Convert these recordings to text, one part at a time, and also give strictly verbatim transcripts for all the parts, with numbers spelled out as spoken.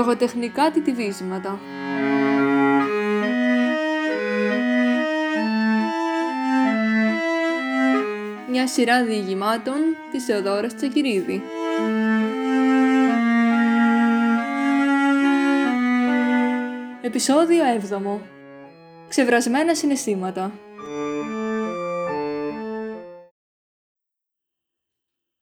λογοτεχνικά τιτιβίσματα. Μια σειρά διηγημάτων της Θεοδώρας Τσακιρίδη. Επεισόδιο έβδομο. Ξεβρασμένα συναισθήματα.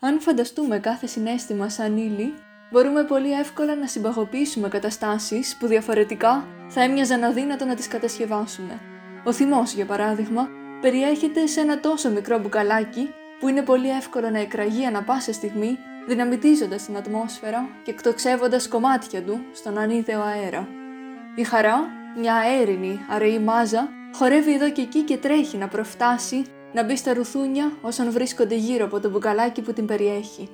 Αν φανταστούμε κάθε συναίσθημα σαν ύλη, μπορούμε πολύ εύκολα να συμπαγοποιήσουμε καταστάσεις που διαφορετικά θα έμοιαζαν αδύνατο να τις κατασκευάσουμε. Ο θυμός, για παράδειγμα, περιέχεται σε ένα τόσο μικρό μπουκαλάκι που είναι πολύ εύκολο να εκραγεί ανα πάσα στιγμή, δυναμητίζοντας την ατμόσφαιρα και εκτοξεύοντας κομμάτια του στον ανίδεο αέρα. Η χαρά, μια αέρινη, αραιή μάζα, χορεύει εδώ και εκεί και τρέχει να προφτάσει, να μπει στα ρουθούνια όσων βρίσκονται γύρω από το μπουκαλάκι που την περιέχει.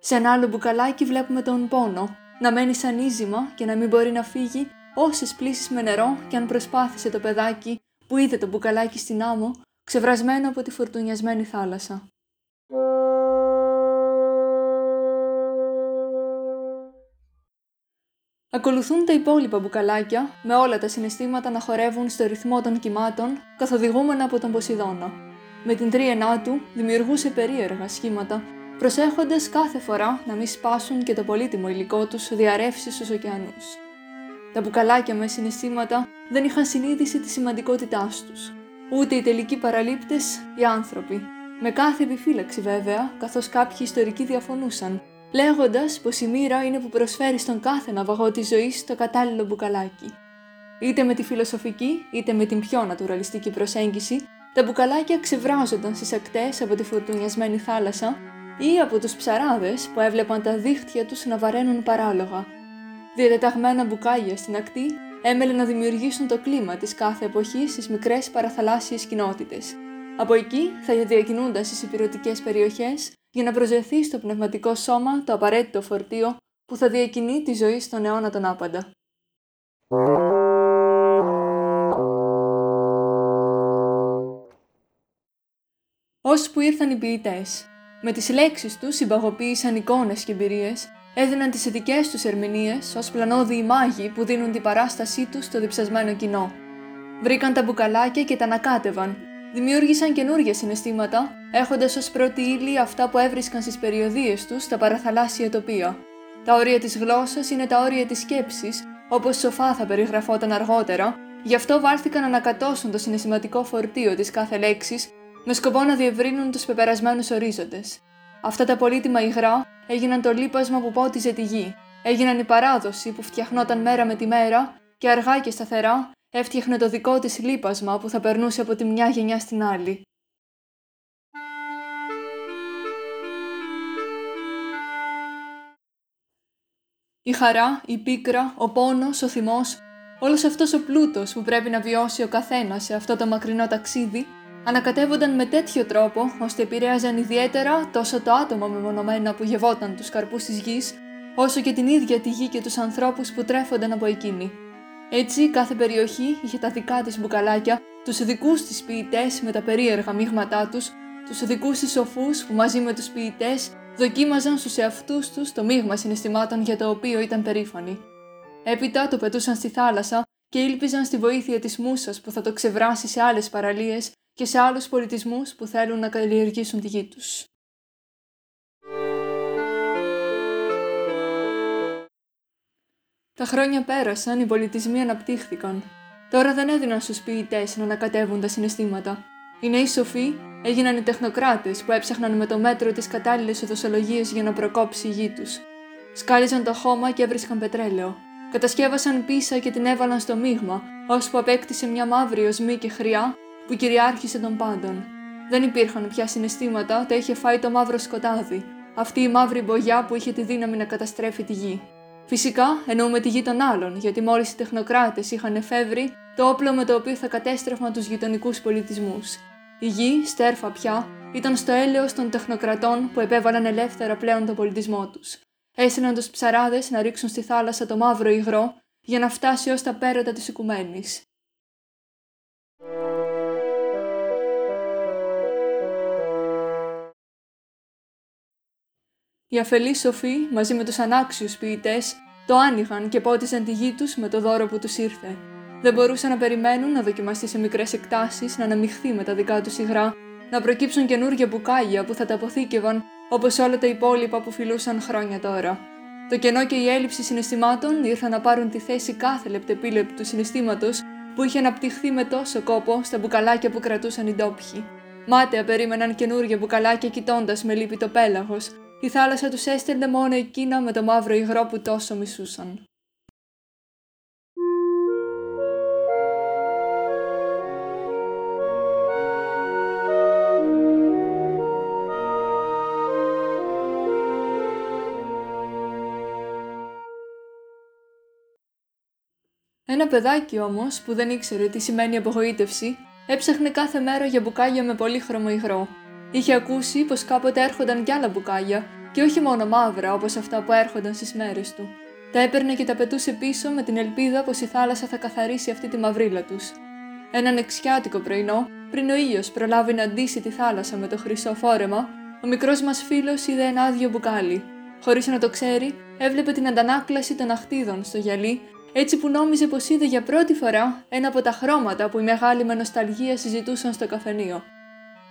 Σε ένα άλλο μπουκαλάκι βλέπουμε τον πόνο, να μένει σαν ίζημα και να μην μπορεί να φύγει όσες πλύσεις με νερό κι αν προσπάθησε το παιδάκι που είδε το μπουκαλάκι στην άμμο, ξεβρασμένο από τη φουρτουνιασμένη θάλασσα. Ακολουθούν τα υπόλοιπα μπουκαλάκια, με όλα τα συναισθήματα να χορεύουν στο ρυθμό των κυμάτων, καθοδηγούμενα από τον Ποσειδώνα. Με την τρίαινά του δημιουργούσε περίεργα σχήματα, προσέχοντας κάθε φορά να μην σπάσουν και το πολύτιμο υλικό τους διαρρεύσει στους ωκεανούς. Τα μπουκαλάκια με συναισθήματα δεν είχαν συνείδηση της σημαντικότητάς τους, ούτε οι τελικοί παραλήπτες, οι άνθρωποι. Με κάθε επιφύλαξη βέβαια, καθώς κάποιοι ιστορικοί διαφωνούσαν, λέγοντας πως η μοίρα είναι που προσφέρει στον κάθε ναυαγό της ζωής το κατάλληλο μπουκαλάκι. Είτε με τη φιλοσοφική, είτε με την πιο νατουραλιστική προσέγγιση, τα μπουκαλάκια ξεβράζονταν στις ακτές από τη φουρτουνιασμένη θάλασσα ή από τους ψαράδες που έβλεπαν τα δίχτυα τους να βαραίνουν παράλογα. Διατεταγμένα μπουκάλια στην ακτή έμελε να δημιουργήσουν το κλίμα της κάθε εποχής στις μικρές παραθαλάσσιες κοινότητες. Από εκεί θα διακινούνταν στις ηπειρωτικές περιοχές για να προσδεθεί στο πνευματικό σώμα το απαραίτητο φορτίο που θα διακινεί τη ζωή στον αιώνα τον άπαντα. Ώσπου ήρθαν οι ποιητές. Με τις λέξεις τους συμπαγοποίησαν εικόνες και εμπειρίες, έδιναν τις ειδικές τους ερμηνείες ως πλανώδιοι μάγοι που δίνουν την παράστασή τους στο διψασμένο κοινό. Βρήκαν τα μπουκαλάκια και τα ανακάτευαν. Δημιούργησαν καινούργια συναισθήματα, έχοντας ως πρώτη ύλη αυτά που έβρισκαν στις περιοδίες τους στα παραθαλάσσια τοπία. Τα όρια της γλώσσας είναι τα όρια της σκέψης, όπως σοφά θα περιγραφόταν αργότερα, γι' αυτό βάλθηκαν να ανακατώσουν το συναισθηματικό φορτίο της κάθε λέξης, με σκοπό να διευρύνουν τους πεπερασμένους ορίζοντες. Αυτά τα πολύτιμα υγρά έγιναν το λίπασμα που πότιζε τη γη, έγιναν η παράδοση που φτιαχνόταν μέρα με τη μέρα και αργά και σταθερά έφτιαχνε το δικό της λίπασμα που θα περνούσε από τη μια γενιά στην άλλη. Η χαρά, η πίκρα, ο πόνος, ο θυμός, όλος αυτός ο πλούτος που πρέπει να βιώσει ο καθένας σε αυτό το μακρινό ταξίδι, ανακατεύονταν με τέτοιο τρόπο ώστε επηρέαζαν ιδιαίτερα τόσο το άτομο μεμονωμένα που γευόταν τους καρπούς της γης, όσο και την ίδια τη γη και τους ανθρώπους που τρέφονταν από εκείνη. Έτσι, κάθε περιοχή είχε τα δικά της μπουκαλάκια, τους δικούς της ποιητές με τα περίεργα μείγματά τους, τους δικούς της σοφούς που μαζί με τους ποιητές δοκίμαζαν στους εαυτούς τους το μείγμα συναισθημάτων για το οποίο ήταν περήφανοι. Έπειτα το πετούσαν στη θάλασσα και ήλπιζαν στη βοήθεια της μούσας που θα το ξεβράσει σε άλλες παραλίες και σε άλλους πολιτισμούς που θέλουν να καλλιεργήσουν τη γη τους. Τα χρόνια πέρασαν, οι πολιτισμοί αναπτύχθηκαν. Τώρα δεν έδιναν στους ποιητές να ανακατεύουν τα συναισθήματα. Οι νέοι σοφοί έγιναν οι τεχνοκράτες που έψαχναν με το μέτρο τις κατάλληλες οδοσολογίες για να προκόψει η γη τους. Σκάλιζαν το χώμα και έβρισκαν πετρέλαιο. Κατασκεύασαν πίσα και την έβαλαν στο μείγμα, ώσπου απέκτησε μια μαύρη οσμή και χρειά που κυριάρχησε των πάντων. Δεν υπήρχαν πια συναισθήματα, τα είχε φάει το μαύρο σκοτάδι, αυτή η μαύρη μπογιά που είχε τη δύναμη να καταστρέφει τη γη. Φυσικά εννοούμε τη γη των άλλων, γιατί μόλις οι τεχνοκράτες είχαν εφεύρει το όπλο με το οποίο θα κατέστρεφαν τους γειτονικούς πολιτισμούς. Η γη, στέρφα πια, ήταν στο έλεος των τεχνοκρατών που επέβαλαν ελεύθερα πλέον τον πολιτισμό τους. Έστειλαν τους ψαράδες να ρίξουν στη θάλασσα το μαύρο υγρό για να φτάσει ως τα πέρατα της οικουμένης. Οι αφελείς σοφοί, μαζί με τους ανάξιους ποιητές, Το άνοιγαν και πότιζαν τη γη τους με το δώρο που τους ήρθε. Δεν μπορούσαν να περιμένουν να δοκιμαστεί σε μικρές εκτάσεις, να αναμειχθεί με τα δικά τους υγρά, να προκύψουν καινούργια μπουκάλια που θα τα αποθήκευαν όπως όλα τα υπόλοιπα που φιλούσαν χρόνια τώρα. Το κενό και η έλλειψη συναισθημάτων ήρθαν να πάρουν τη θέση κάθε λεπτεπίλεπτου συναισθήματος που είχε αναπτυχθεί με τόσο κόπο στα μπουκαλάκια που κρατούσαν οι ντόπιοι. Μάταια περίμεναν καινούργια μπουκαλάκια κοιτώντας με λύπη το πέλαγος. Η θάλασσα τους έστελνε μόνο εκείνα με το μαύρο υγρό που τόσο μισούσαν. Ένα παιδάκι όμως, που δεν ήξερε τι σημαίνει απογοήτευση, έψαχνε κάθε μέρα για μπουκάλια με πολύχρωμο υγρό. Είχε ακούσει πως κάποτε έρχονταν κι άλλα μπουκάλια, και όχι μόνο μαύρα όπως αυτά που έρχονταν στις μέρες του. Τα έπαιρνε και τα πετούσε πίσω με την ελπίδα πως η θάλασσα θα καθαρίσει αυτή τη μαυρίλα τους. Έναν εξιάτικο πρωινό, πριν ο ήλιος προλάβει να ντύσει τη θάλασσα με το χρυσό φόρεμα, ο μικρός μας φίλος είδε ένα άδειο μπουκάλι. Χωρίς να το ξέρει, έβλεπε την αντανάκλαση των αχτίδων στο γυαλί, έτσι που νόμιζε πως είδε για πρώτη φορά ένα από τα χρώματα που οι μεγάλοι με νοσταλγία συζητούσαν στο καφενείο.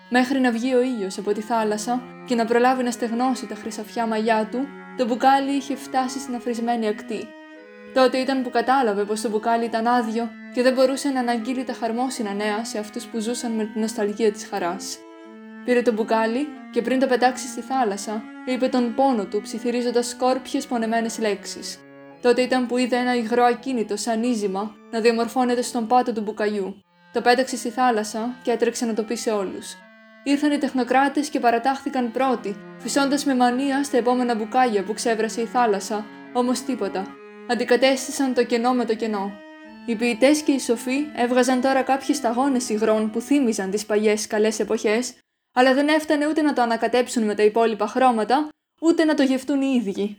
Μέχρι να βγει ο ήλιος από τη θάλασσα και να προλάβει να στεγνώσει τα χρυσαφιά μαλλιά του, το μπουκάλι είχε φτάσει στην αφρισμένη ακτή. Τότε ήταν που κατάλαβε πως το μπουκάλι ήταν άδειο και δεν μπορούσε να αναγγείλει τα χαρμόσυνα νέα σε αυτούς που ζούσαν με την νοσταλγία της χαράς. Πήρε το μπουκάλι και πριν το πετάξει στη θάλασσα, είπε τον πόνο του ψιθυρίζοντας σκόρπιες πονεμένες λέξεις. Τότε ήταν που είδε ένα υγρό ακίνητο σαν ίζημα να διαμορφώνεται στον πάτο του μπουκαλιού. Το πέταξε στη θάλασσα και έτρεξε να το πει σε όλους. Ήρθαν οι τεχνοκράτες και παρατάχθηκαν πρώτοι, φυσώντας με μανία στα επόμενα μπουκάλια που ξέβρασε η θάλασσα, όμως τίποτα. Αντικατέστησαν το κενό με το κενό. Οι ποιητές και οι σοφοί έβγαζαν τώρα κάποιες σταγόνες υγρών που θύμιζαν τις παλιές καλές εποχές, αλλά δεν έφτανε ούτε να το ανακατέψουν με τα υπόλοιπα χρώματα, ούτε να το γευτούν οι ίδιοι.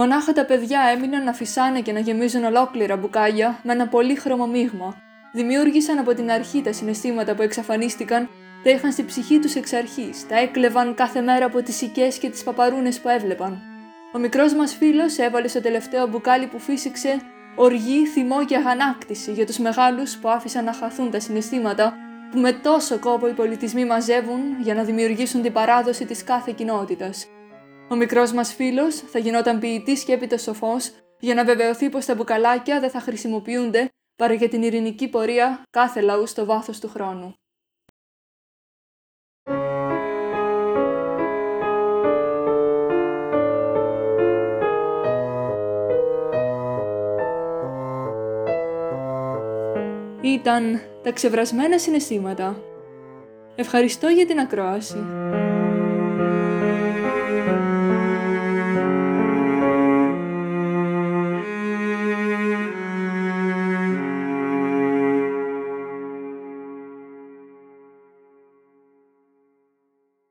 Μονάχα τα παιδιά έμειναν να φυσάνε και να γεμίζουν ολόκληρα μπουκάλια με ένα πολύχρωμο μείγμα. Δημιούργησαν από την αρχή τα συναισθήματα που εξαφανίστηκαν, τα είχαν στη ψυχή τους εξ αρχής, τα έκλεβαν κάθε μέρα από τις οικές και τις παπαρούνες που έβλεπαν. Ο μικρός μας φίλος έβαλε στο τελευταίο μπουκάλι που φύσηξε οργή, θυμό και αγανάκτηση για τους μεγάλους που άφησαν να χαθούν τα συναισθήματα που με τόσο κόπο οι πολιτισμοί μαζεύουν για να δημιουργήσουν την παράδοση της κάθε κοινότητας. Ο μικρός μας φίλος θα γινόταν ποιητής και έπειτα σοφός για να βεβαιωθεί πως τα μπουκαλάκια δεν θα χρησιμοποιούνται παρά για την ειρηνική πορεία κάθε λαού στο βάθος του χρόνου. Ήταν τα ξεβρασμένα συναισθήματα. Ευχαριστώ για την ακρόαση.